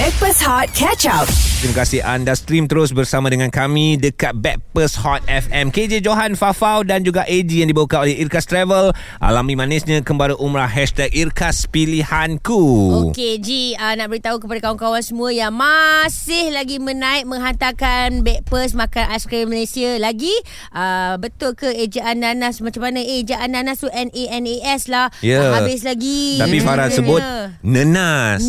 Breakfast Hot Catch Out. Terima kasih anda stream terus bersama dengan kami dekat Backpass Hot FM. KJ Johan Fafau dan juga AG yang dibawakan oleh Irkas Travel. Alami manisnya kembali umrah #IrkasPilihanku. Okey G, nak beritahu kepada kawan-kawan semua yang masih lagi menaik menghantarkan Backpass makan aiskrim Malaysia lagi. Betul ke ejaan nanas macam mana? Ejaan nanas tu N-A-N-A-S lah. Yeah. Habis lagi. Tapi Farah sebut nenas.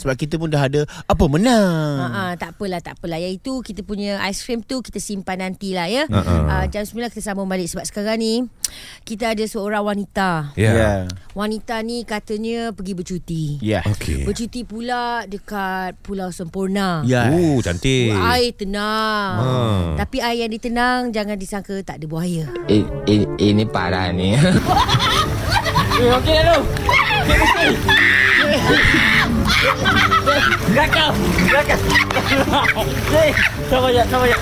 Sebab kita pun dah ada apa menang. Tak apalah. Iaitu kita punya aiskrim tu kita simpan nantilah ya. Jam 9 kita sambung balik sebab sekarang ni kita ada seorang wanita. Wanita ni katanya pergi bercuti. Bercuti pula dekat Pulau Semporna. Cantik. Air tenang. Tapi air yang ditenang jangan disangka tak ada buaya. Ini parah ni. Okey dah tu. Rakam. Hei, sabar ya. Sayang.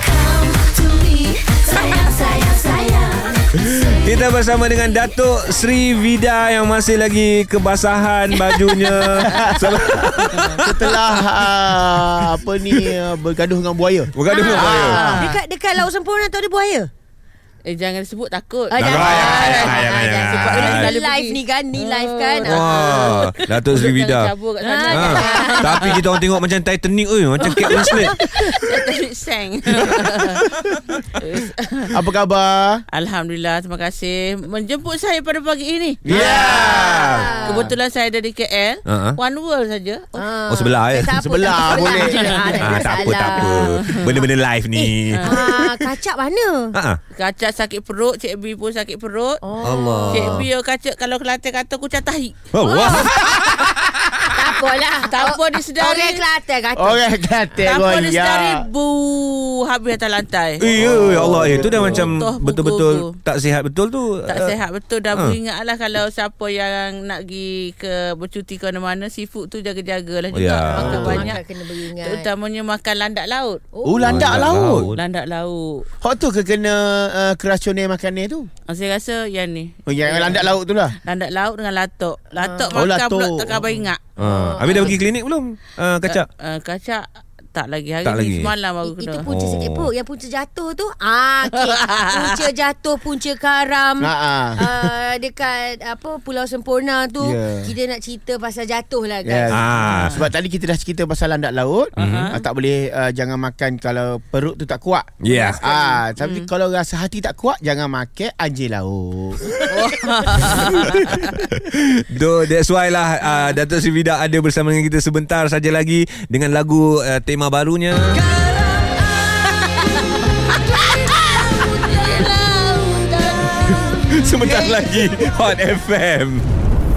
Kita bersama dengan Datuk Seri Vida yang masih lagi kebasahan bajunya setelah bergaduh dengan buaya. Dekat Laut Semporna tu ada buaya. Jangan sebut takut. Jangan. Ni live kan. Datuk Seri Vida. Tapi kita orang tengok macam Titanic macam Kate Winslet. Titanic sang. Apa khabar? Alhamdulillah, terima kasih menjemput saya pada pagi ini. Kebetulan saya dari KL. One World saja. Oh sebelah ya. Sebelah boleh. Tak apa. Benda-benda live ni. Kacak mana? Kacak sakit perut. Cik B pun sakit perut. Allah. Cik B kacak. Kalau Kelantan kata aku catahi. Tak apa disedari. Orang Kelantan kata tak apa disedari. Habis atas lantai. Ya Allah. Itu dah macam betul-betul tak sihat betul tu. Tak sihat betul. Dah beringat lah. Kalau siapa yang nak pergi ke bercuti ke mana-mana, seafood tu jaga-jagalah juga. Makan banyak, kena beringat. Terutamanya makan landak laut. Landak laut. Hot tu ke kena keracunan makanan tu? Saya rasa yang ni. Yang landak laut tu lah. Landak laut dengan latok. Makan pula tak beringat. Habis dah pergi klinik belum? Kacak tak lagi hari ni. Semalam baru kena. Itu punca sakit perut. Yang punca jatuh tu okay. Punca jatuh, punca karam dekat Pulau Semporna tu. Kita nak cerita pasal jatuh lah guys. Sebab tadi kita dah cerita pasal landak laut. Tak boleh jangan makan kalau perut tu tak kuat. Tapi kalau rasa hati tak kuat, jangan makan anjir laut. That's why lah Datuk Seri Vida ada bersama dengan kita sebentar saja lagi dengan lagu tema barunya. Sebentar lagi Hot FM.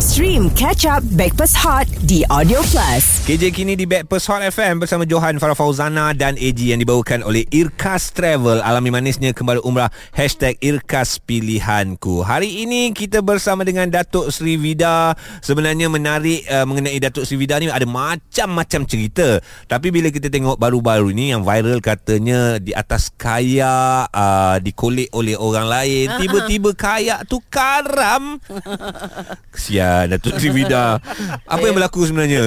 Stream Catch Up Backpass Hot di Audio Plus. KJ kini di Backpass Hot FM bersama Johan Farah Fauzana dan AG yang dibawakan oleh Irkas Travel. Alami manisnya kembali umrah #IrkasPilihanku. Hari ini kita bersama dengan Datuk Seri Vida. Sebenarnya menarik mengenai Datuk Seri Vida ni ada macam-macam cerita. Tapi bila kita tengok baru-baru ni yang viral katanya di atas kayak dikolek oleh orang lain. Tiba-tiba kayak tu karam. Kesian Datuk Seri Vida. Apa yang berlaku sebenarnya?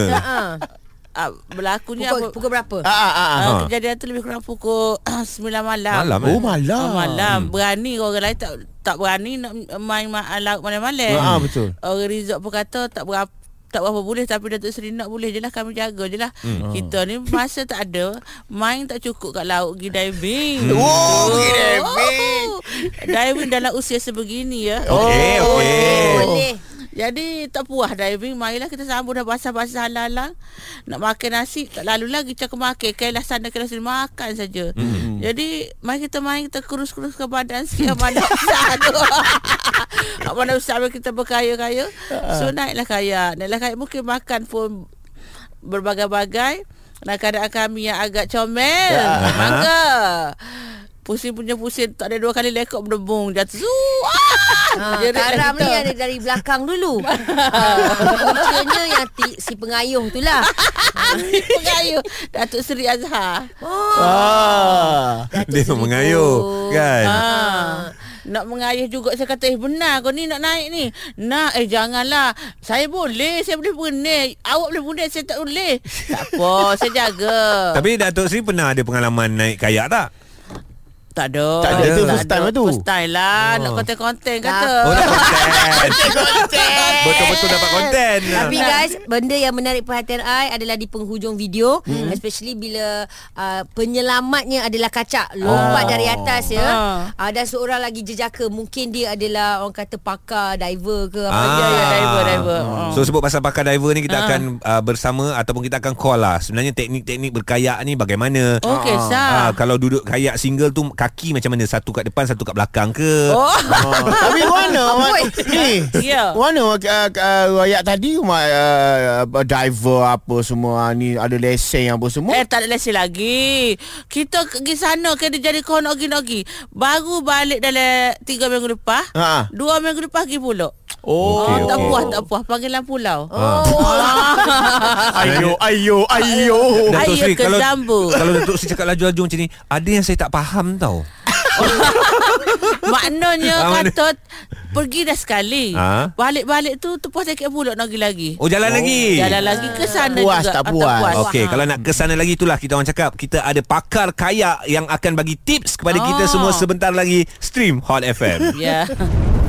Berlakunya pukul berapa? Kejadian tu lebih kurang pukul 9 malam. Malam. Berani orang lain tak berani nak main laut malam-malam. Betul. Orang resort pun kata tak berapa boleh, tapi Datuk Seri nak boleh je lah, kami jaga je lah. Kita ni masa tak ada, main tak cukup kat laut, pergi diving. Diving dalam usia sebegini ya. Boleh. Jadi tak puas diving, marilah kita sambung dah basah-basah halang-halang. Nak makan nasi, tak lalu lagi cakap makan. Kailah sana, kailah sini, makan saja. Jadi, mari kita kurus-kuruskan badan sikit. Mana usah tu. Mana usah kita berkaya-kaya. So, naiklah kayak. Mungkin makan pun berbagai-bagai. Nah, keadaan kami yang agak comel. Maka pusing tak ada dua kali lekuk berdebung jatuh. Karam ni ada dari belakang dulu. Puncanya yang si pengayuh tu lah. Pengayuh Datuk Seri Azhar. Dia pengayuh kan. nak mengayuh juga. Saya kata, benar kau ni nak naik ni. Nak, janganlah. Saya boleh bernil. Awak boleh bernil, saya tak boleh. Tak apa, saya jaga. Tapi Datuk Seri pernah ada pengalaman naik kayak tak? Tak ada. Tak ada, itu first time lah tu. First time lah. Nak konten-konten kata. Oh, nak konten. Betul-betul dapat konten. Tapi guys, benda yang menarik perhatian I adalah di penghujung video. Especially bila penyelamatnya adalah kacak. Lompat dari atas ya. Ada seorang lagi jejaka. Mungkin dia adalah orang kata pakar, diver ke apa. Ya, diver. So sebut pasal pakar diver ni, kita akan bersama ataupun kita akan call lah. Sebenarnya teknik-teknik berkayak ni bagaimana. Okay, sah. Kalau duduk kayak single tu, kaki macam mana? Satu kat depan, satu kat belakang ke? Tapi Warna rakyat tadi diver apa semua ni, ada lesen apa semua. Tak ada lesen lagi. Kita pergi sana ke, dia jadi konogi-nogi. Baru balik dalam 3 minggu lepas. 2 minggu lepas pergi pulak. Okay. Tak puas panggilan pulau. Ayo Datuk Seri, kalau Datuk Seri cakap laju-laju macam ni, ada yang saya tak faham tau. Maknanya kata pergi dah sekali, balik-balik tu terpuas dekat pulak nak lagi. Jalan lagi ke sana juga. Tak puas. Okey, kalau nak ke sana lagi, itulah kita orang cakap, kita ada pakar kayak yang akan bagi tips kepada kita semua sebentar lagi. Stream Hot FM. Ya.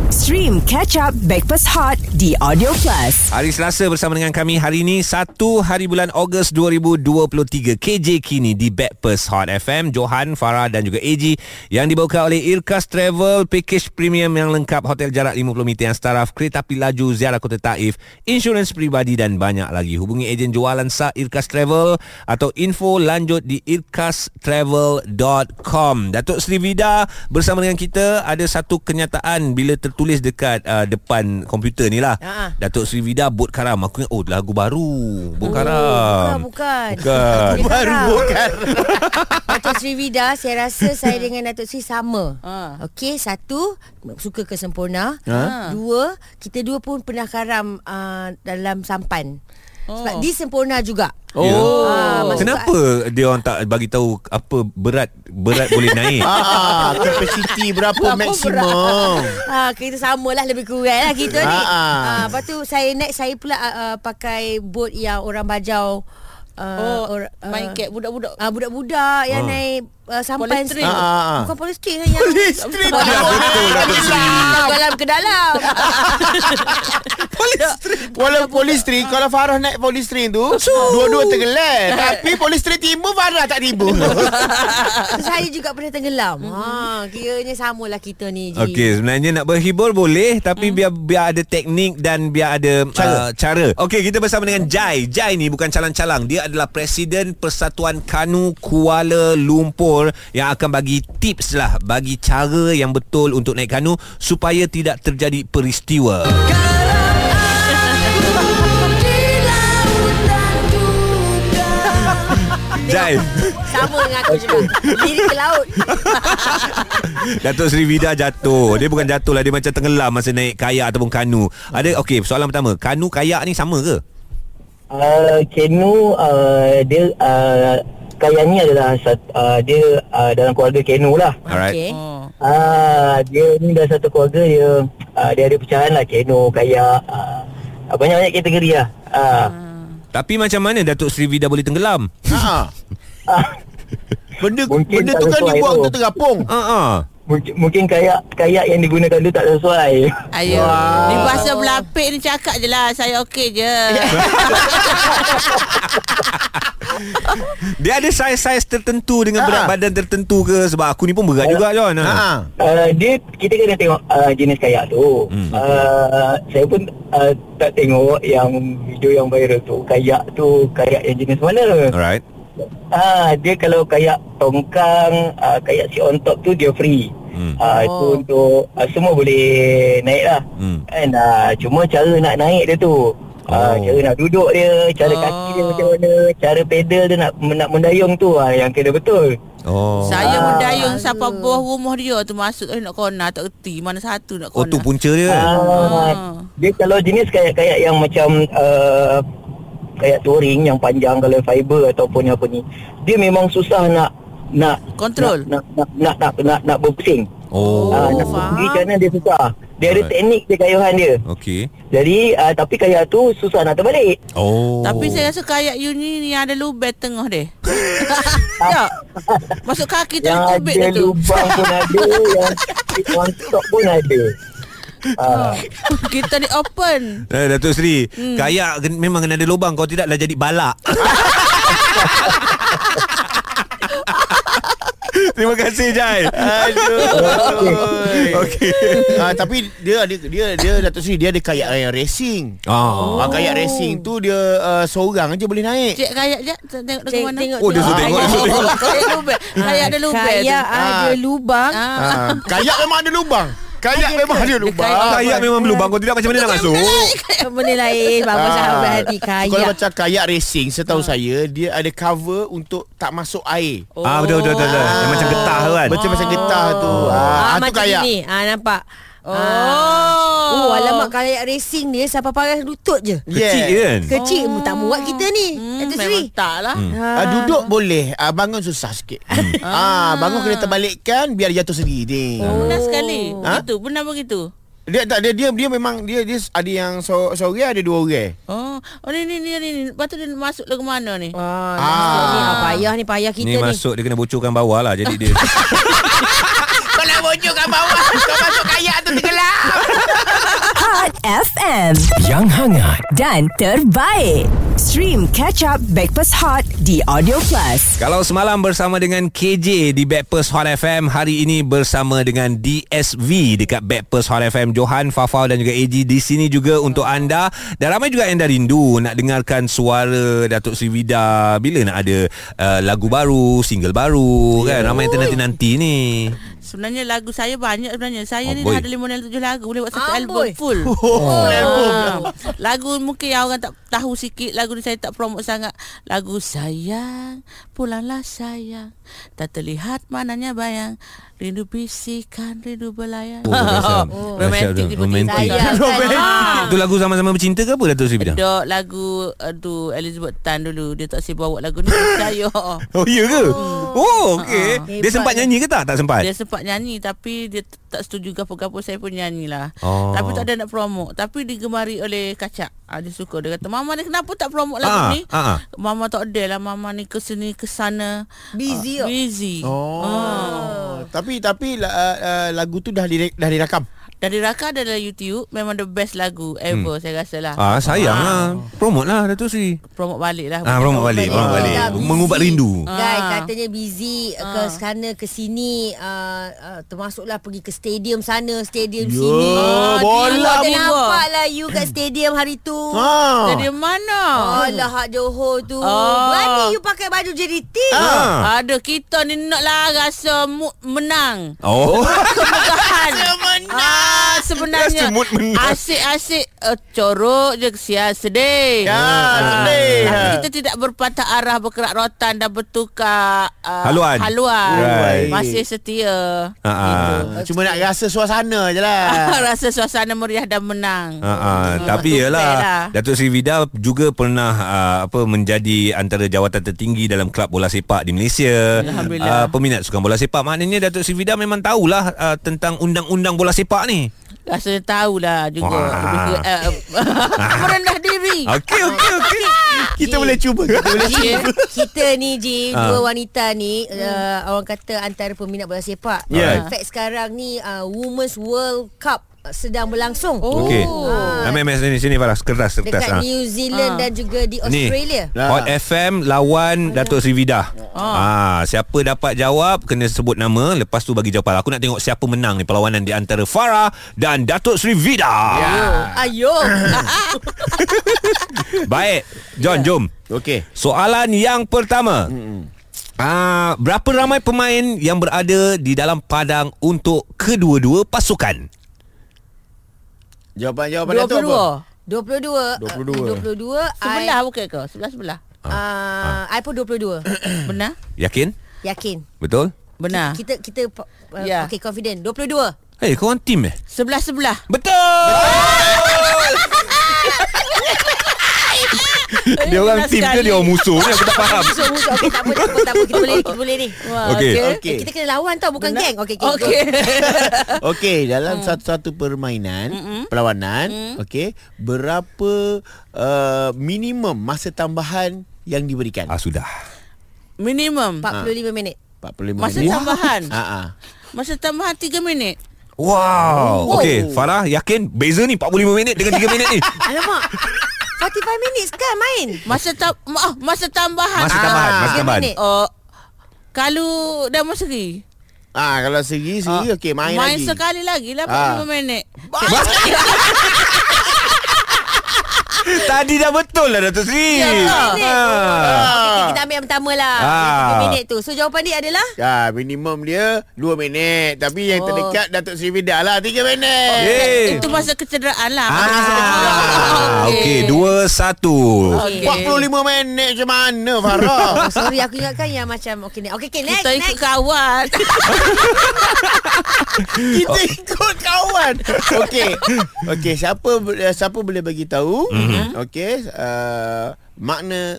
Stream Catch Up Breakfast Hot di Audio Plus. Hari Selasa bersama dengan kami hari ini, 1 hari bulan Ogos 2023. KJ Kini di Breakfast Hot FM. Johan, Farah dan juga AG, yang dibawakan oleh Irkas Travel. Package premium yang lengkap, hotel jarak 50 meter yang staraf, kereta api laju, ziarah kota Taif, insurans peribadi dan banyak lagi. Hubungi ejen jualan sah Irkas Travel atau info lanjut di irkastravel.com. Datuk Seri Vida bersama dengan kita. Ada satu kenyataan bila tulis dekat depan komputer ni lah. Datuk Seri Vida, Bot Karam. Aku ingat lagu baru Bot Karam. Bukan. Baru Bot Karam. Datuk Seri Vida, saya rasa saya dengan Datuk Seri sama. Okey, satu, suka ke Semporna. Dua, kita dua pun pernah karam dalam sampan. Sebab di Semporna juga. Kenapa dia orang tak bagi tahu apa berat boleh naik? Capacity berapa maksimum? Kita samalah, lebih kuranglah kita ni. Lepas tu saya pula pakai bot yang orang Bajau. Main cat budak-budak yang naik sampan. Bukan polistrin, yang polistrin dalam ke dalam. Polistrin. Walau polistrin, kalau Farah naik polistrin tu, dua-dua tenggelam. Tapi polistrin timur, Farah tak timbul. Saya juga pernah tenggelam. Kiranya samalah kita ni. Okey, sebenarnya nak berhibur boleh, tapi biar ada teknik dan biar ada cara. Okey, kita bersama dengan Jai. Jai ni bukan calang-calang, dia adalah Presiden Persatuan Kanu Kuala Lumpur yang akan bagi tips lah, bagi cara yang betul untuk naik kanu supaya tidak terjadi peristiwa. Jai, sama dengan aku juga. Diri ke laut. Datuk Seri Vida jatuh. Dia bukan jatuh lah, dia macam tenggelam masa naik kayak ataupun kanu. Ada. Okey, soalan pertama, kanu kayak ni sama ke? Kanu dia kayak ni adalah dia dalam keluarga kanu lah. Alright. Dia ni dah satu keluarga, dia ada pecahan lah, kanu, kayak, banyak-banyak kategori lah. Tapi macam mana Datuk Seri Vida boleh tenggelam? Benda tu kan dibuat untuk terapung. Mungkin kayak yang digunakan tu tak sesuai. Ayo. Di bahasa belapik ni cakap je lah, saya okey je. Dia ada saiz-saiz tertentu dengan berat badan tertentu ke? Sebab aku ni pun berat juga, John. Kita kena tengok jenis kayak tu. Saya pun tak tengok yang video yang viral tu. Kayak tu, kayak yang jenis mana. Alright. Dia kalau kayak tongkang, kayak si on top tu, dia free. Itu untuk semua boleh naik lah. And, cuma cara nak naik dia tu, cara nak duduk dia, cara kaki dia macam mana, cara pedal dia nak mendayung tu, yang kena betul. Saya mendayung sampai bawah rumah dia tu, masuk nak corner, tak kerti mana satu nak corner. Tu punca dia. Dia kalau jenis kayak yang macam kayak touring yang panjang, kalau fiber ataupun apa ni, dia memang susah nak kontrol, nak berpusing. Oh, nak pergi kanan dia susah. Dia ada teknik dia kayuhan dia. Okey. Jadi tapi kayak tu susah nak terbalik. Oh. Tapi saya rasa kayak you ni yang ada lubang tengah dia. Tak. Masuk kaki tu kubik dia tu. Lubang pun ada, yang kontok pun ada. Kita ni open. Datuk Seri, kayak memang kena ada lubang, kalau tidaklah jadi balak. Terima kasih Jai. Aduh. Okey. Tapi dia Datuk Seri dia ada kayak yang racing. Kayak racing tu dia seorang aje boleh naik. Cik kayak je tengok dekat mana. Oh dia sudah tengok. Kayak ada lubang. Kayak ada lubang. Kayak memang ada lubang. Kayak memang ada lubang. Kayak memang berlubang. Kalau tidak macam mana nak masuk? Benda lain. Bagus sahabat hati kayak. Kalau macam kayak racing, setahu saya dia ada cover untuk tak masuk air. Betul. Macam getah kan. Macam getah tu. Itu kayak ni. Nampak. Alamak, kayak racing dia sampai paras lutut je. Kecil kan? Kecil, tak muat kita ni. Datuk Seri tak lah. Duduk boleh, bangun susah sikit. Bangun kena terbalikkan biar jatuh sendiri. Pernah sekali begitu, pernah begitu. Dia memang dia ada yang seorang, ada dua orang. Ni. Lepas tu dia masuk ke mana ni? Payah kita ni. Ni masuk dia kena bocorkan bawah lah, jadi dia kalau bocor kat bawah kau masuk kayak tu tenggelam. Hot FM, yang hangat dan terbaik. Stream Catch Up Backpass Hot di Audio Plus. Kalau semalam bersama dengan KJ di Backpass Hot FM, hari ini bersama dengan DSV dekat Backpass Hot FM. Johan, Fafau dan juga AG di sini juga untuk anda. Dan ramai juga yang dah rindu nak dengarkan suara Datuk Seri Vida. Bila nak ada lagu baru, single baru kan? Ramai yang nanti ni. Sebenarnya lagu saya banyak sebenarnya. Saya ni dah ada 507 lagu. Boleh buat satu album full. Lagu mungkin yang orang tak tahu sikit. Lagu ni saya tak promote sangat. Lagu Sayang, Pulanglah Sayang, tak terlihat mananya bayang, rindu bisikan, rindu belayang. Romantik. Itu lagu Sama-Sama Bercinta ke apa Datuk Seri Bidang? Dok lagu Elizabeth Tan dulu. Dia tak si bawa lagu ni saya. Oh iya ke? Okey. Dia sempat nyanyi ke tak? Tak sempat. Dia sempat nyanyi tapi dia tak setuju gapo-gapo saya pun nyanyilah. Tapi tak ada nak promote, tapi digemari oleh Kacak. Dia suka, dia kata mama ni kenapa tak promote lagu ni? Mama tak ada lah, mama ni ke sini ke sana busy. Tapi lagu tu dah dirakam. Dari Raka adalah YouTube. Memang the best lagu ever. Saya rasa lah. Sayang lah. Promote lah Datuk Seri. Promote balik lah. Promote balik. Mengubat rindu. Guys, katanya busy ke sana ke sini. Termasuklah pergi ke stadium sana, stadium sini. Bola pun nampak lah you kat stadium hari tu. Stadium mana? Hak Johor tu. Berani you pakai baju JDT. Aduh, kita ni nak lah rasa menang. Kemudahan. Rasa menang. Sebenarnya asyik-asyik corok je, sedih. Tapi kita tidak berpatah arah, berkerak rotan dan bertukar haluan. Right. Masih setia. Cuma nak rasa suasana je lah. Rasa suasana meriah dan menang. Tapi yalah, Datuk Seri Vida juga pernah menjadi antara jawatan tertinggi dalam klub bola sepak di Malaysia. Peminat sukan bola sepak. Maknanya Datuk Seri Vida memang tahulah tentang undang-undang bola sepak ni. Rasanya tahulah juga. Merendah diri. Okey. Kita boleh cuba. Kita ni dua wanita ni orang kata antara peminat bola sepak. In fact sekarang ni Women's World Cup sedang berlangsung. MS ni sini Farah, kertas dekat New Zealand dan juga di Australia. Hot FM lawan Datuk Seri Vida. Siapa dapat jawab kena sebut nama, lepas tu bagi jawapan. Aku nak tengok siapa menang ni perlawanan di antara Farah dan Datuk Seri Vida. Ayo. Baik, John, jom. Okey. Soalan yang pertama. Berapa ramai pemain yang berada di dalam padang untuk kedua-dua pasukan? Jawapan-jawapan Datuk apa? 22. Sebelah bukan ke? Sebelah. I pun 22. Benar? Yakin. Betul? Benar. Kita okey, confident. 22. Hey, kau orang team eh? Sebelah. Betul. Dia orang team ke dia orang musuh ni? Aku tak faham. Musuh-musuh. Okay, tak apa. Kita boleh ni. Wah, okay. Kita kena lawan tau, bukan geng. Okay, dalam satu-satu permainan, perlawanan, okay, berapa minimum masa tambahan yang diberikan? Sudah. Minimum 45 minit. 45 masa minit. Tambahan. Masa tambahan 3 minit. Wow. Okey, Farah yakin beza ni 45 minit dengan 3 minit ni. Alamak. 45 minit kan main. Masa tambahan. Kalau dah masa segi. Kalau segi okey main lagi. Main sekali lagi lah 45 minit. Tadi dah betul lah Datuk Seri. Okay, kita ambil yang pertama lah, 3 minit tu. So jawapan dia adalah minimum dia 2 minit. Tapi yang terdekat Datuk Seri Vida lah 3 minit. Itu masa kecederaan lah. Okey, 2-1. 45 minit macam mana Farah? Sorry, aku ingatkan yang macam Okay, next. Kita ikut kawan. Kita ikut kawan. Okay, siapa boleh bagi tahu makna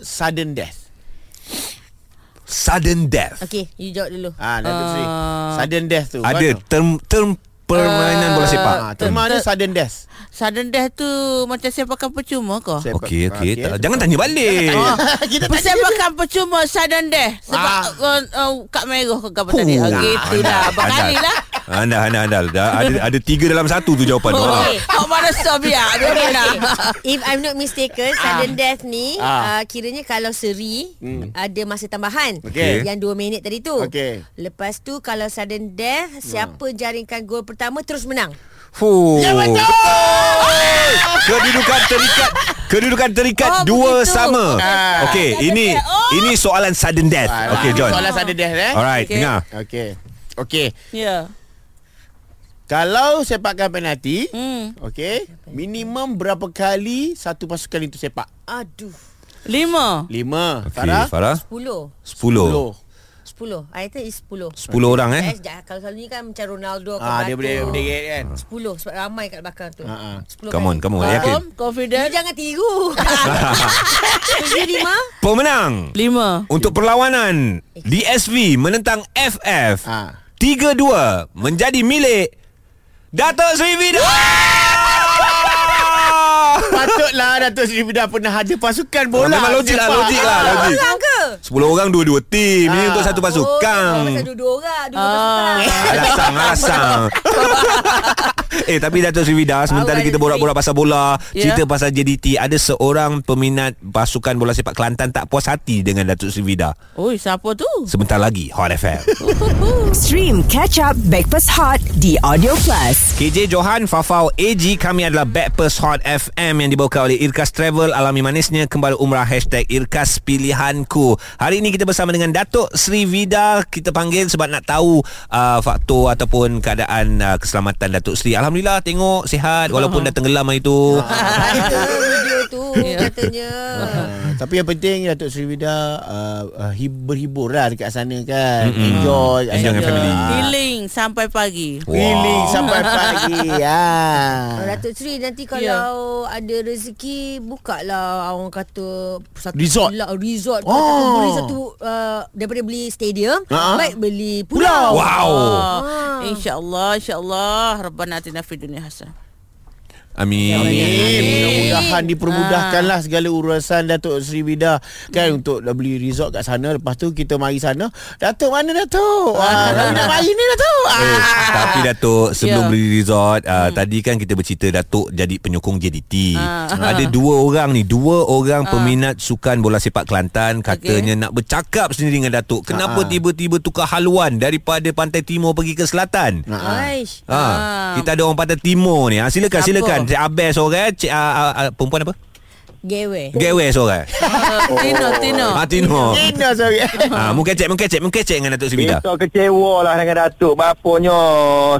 sudden death. Okay, you jawab dulu. Datuk Seri, sudden death tu ada term permainan bola sepak. Mana sudden death? Sudden death tu macam sepakan percuma ke? Okey. Jangan tanya balik. Sepakan percuma sudden death. Sebab kad merah ke apa tadi? Gitulah. Berkalilah. Andal. Ada 3 dalam 1 tu jawapan. Mana Sobia? If I'm not mistaken, sudden death ni kiranya kalau seri ada masa tambahan. Yang 2 minit tadi tu. Lepas tu kalau sudden death, siapa jaringkan gol pertama terus menang. Ya, betul. Kedudukan terikat 2 sama. Ini soalan sudden death. Okey, John. Soalan sudden death Alright, dengar. Okey. Ya. Kalau sepakkan penalti, okey, minimum berapa kali satu pasukan itu sepak? 5. Farah? 10. 10. I think is 10. 10 orang kalau ni kan macam Ronaldo dia boleh kan. 10 sebab ramai kat belakang tu. 10. Come on. Yakin. Confident. You jangan tiru. 5. Pemenang 5 untuk perlawanan DSV menentang FF 3-2 menjadi milik Datuk Seri Vida. Patutlah Datuk Seri Vida pernah ada pasukan bola. Memang logik. 10 orang 2-2 tim. Ini untuk satu pasukan. Macam 2-2 orang. 2 pasukan. Alasang. Tapi Datuk Seri Vida, sementara kita borak-borak pasal bola, cerita pasal JDT, ada seorang peminat pasukan bola sepak Kelantan tak puas hati dengan Datuk Seri Vida. Oi, siapa tu? Sebentar lagi Hot FM. Stream Catch Up Backpass Hot di Audio Plus. KJ Johan Farah AG, kami adalah Backpass Hot FM yang dibawakan oleh Irkas Travel. Alami manisnya kembali umrah #IrkasPilihanku. Hari ini kita bersama dengan Datuk Seri Vida. Kita panggil sebab nak tahu faktor ataupun keadaan keselamatan Datuk Seri. Alhamdulillah, tengok sihat walaupun dah tenggelam hari tu. Video tu katanya. Tapi yang penting Datuk Seri Vida berhibur lah dekat sana kan. Enjoy dengan family. Healing sampai pagi. Datuk Seri nanti kalau ada rezeki, buka lah orang kata satu resort. Beli satu daripada beli stadium, baik beli pulau. Wow. InsyaAllah Rabbana atina fid dunya hasanah. Amin. Mudah-mudahan dipermudahkanlah segala urusan Datuk Seri Vida kan, untuk beli resort kat sana. Lepas tu kita mari sana, Datuk mana Datuk? Nak mari ni Datuk. Tapi Datuk sebelum beli resort, tadi kan kita bercerita Datuk jadi penyokong JDT. Ada 2 orang peminat sukan bola sepak Kelantan katanya nak bercakap sendiri dengan Datuk. Kenapa tiba-tiba tukar haluan daripada pantai timur pergi ke selatan? Kita ada orang pantai timur ni. Silakan. Cik Abel seorang, cik perempuan apa? Gewe seorang. Tino sorry. Mungkin cek dengan Datuk Seri Vida. Kita kecewa lah dengan Datuk. Bapaknya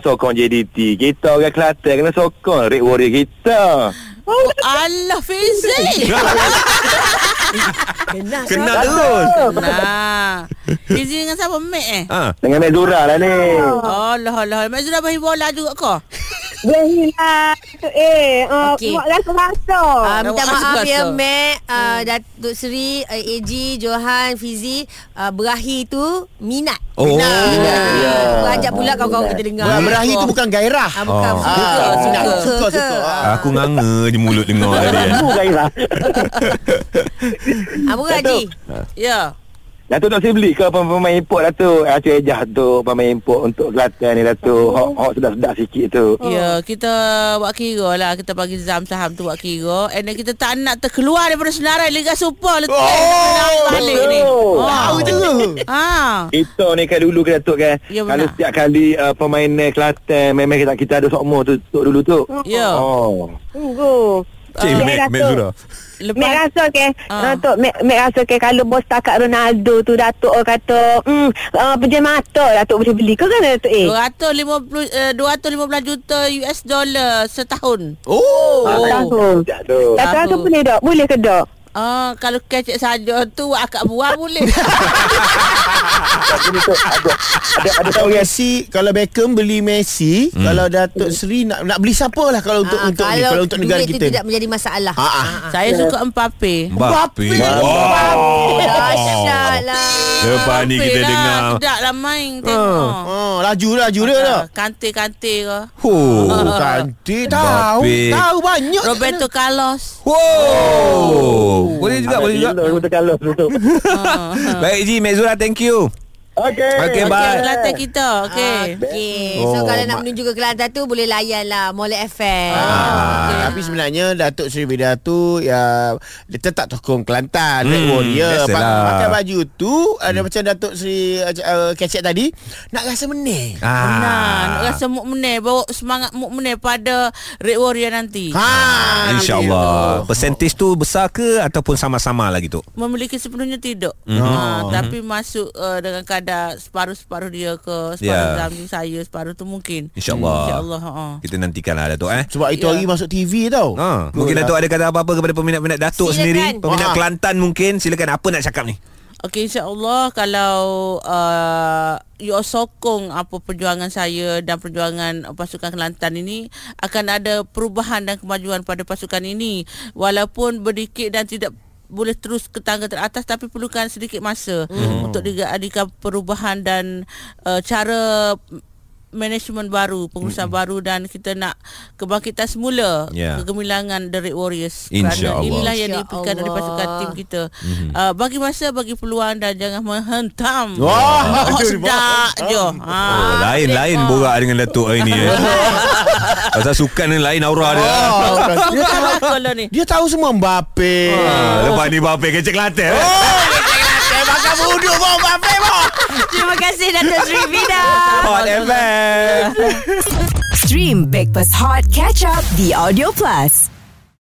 sokong JDT. Kita orang Kelantan kena sokong Red Warrior kita. Allah Fizik. Kena terus. Fizik dengan siapa? Mek? Dengan Mek Zura lah ni. Mek Zura bagi bola juga ke? Dia hilang. Okay. Rasa-rasa. Minta maaf ya Mek, Datuk Seri, AG, Johan, Fizi, berakhir tu minat. Ajak pula kawan-kawan kita dengar. Berakhir tu bukan gairah. Bukan. Suka. Aku nganga di mulut dengar tadi. Bukan gairah. Abang Haji. Ya. Datuk nak saya beli ke pemain import Datuk? Acik ejah tu pemain import untuk Kelantan ni Datuk. Hot sedap-sedap sikit tu. Ya, kita buat kira lah. Kita bagi zam saham tu buat kira. And kita tak nak terkeluar daripada senarai Liga Super. Letak balik ni. Tahu je ke? Itu ni kan dulu ke Datuk kan? Ya, kalau setiap kali pemain Kelantan memang kita ada sokmo tu dulu tu. Ya. Mek Zura. Mek rasa ke Datuk, Mek rasa ke kalau bos takat Ronaldo tu Datuk kata pejam mata Datuk boleh beli ke kan Datuk? 215 juta US dollar setahun. Setahun. Datuk boleh tak? Boleh ke tak? Kalau kecek saja tu akak buah boleh. Ada Messi, kalau Beckham beli Messi, kalau Datuk Seri nak beli siapalah kalau untuk negara kita. Tidak menjadi masalah. Saya suka Mbappé. Mbappé. Dahsyatlah. Lepas ni kita dengar. Sedaplah main tengok. Laju dia dah. Kantik ke. Kantik tahu banyak. Roberto Carlos. Boleh juga, Roberto Carlos tutup. Baik Ji, Mek Zura, thank you. Okay, bye. Kelantan kita. Okay. So kalau nak menuju ke Kelantan tu boleh layan lah Mole FM. Tapi sebenarnya Datuk Seri Vida tu ya, dia tetap tokong Kelantan. Red Warrior. Pakai baju tu ada macam Datuk Seri Kecek tadi. Nak rasa meneh. Benar. Nak rasa muk meneh. Bawa semangat muk meneh pada Red Warrior nanti. InsyaAllah. Percentage tu besar ke ataupun sama-sama lagi tu? Memiliki sepenuhnya tidak. Tapi masuk dengan kadar ada separuh-separuh dia ke separuh Zamzi saya separuh tu mungkin insyaAllah kita nantikanlah Datuk sebab itu hari masuk TV tau. Mungkin Datuk ada kata apa-apa kepada peminat-peminat Datuk silakan. Sendiri peminat Kelantan mungkin silakan apa nak cakap ni. Okey, insyaAllah kalau you sokong apa perjuangan saya dan perjuangan pasukan Kelantan ini, akan ada perubahan dan kemajuan pada pasukan ini walaupun berdikit dan tidak boleh terus ke tangga teratas, tapi perlukan sedikit masa untuk diadakan perubahan dan cara management baru, pengurusan baru, dan kita nak kebangkitan semula kegemilangan The Red Warriors. InsyaAllah. Inilah yang diimpikan dari pasukan tim kita. Bagi masa, bagi peluang dan jangan menghentam. Sedap je. Lain-lain borak dengan Datuk hari ni. Pasal sukan ni lain aura dia. Dia tahu semua Mbappé. Lepas ni Mbappé kecil Kelantan. Makan budu pun Mbappé pun. Terima kasih Datuk Seri Vida. Hot FM. Stream Breakfast Hot Catch Up di Audio Plus.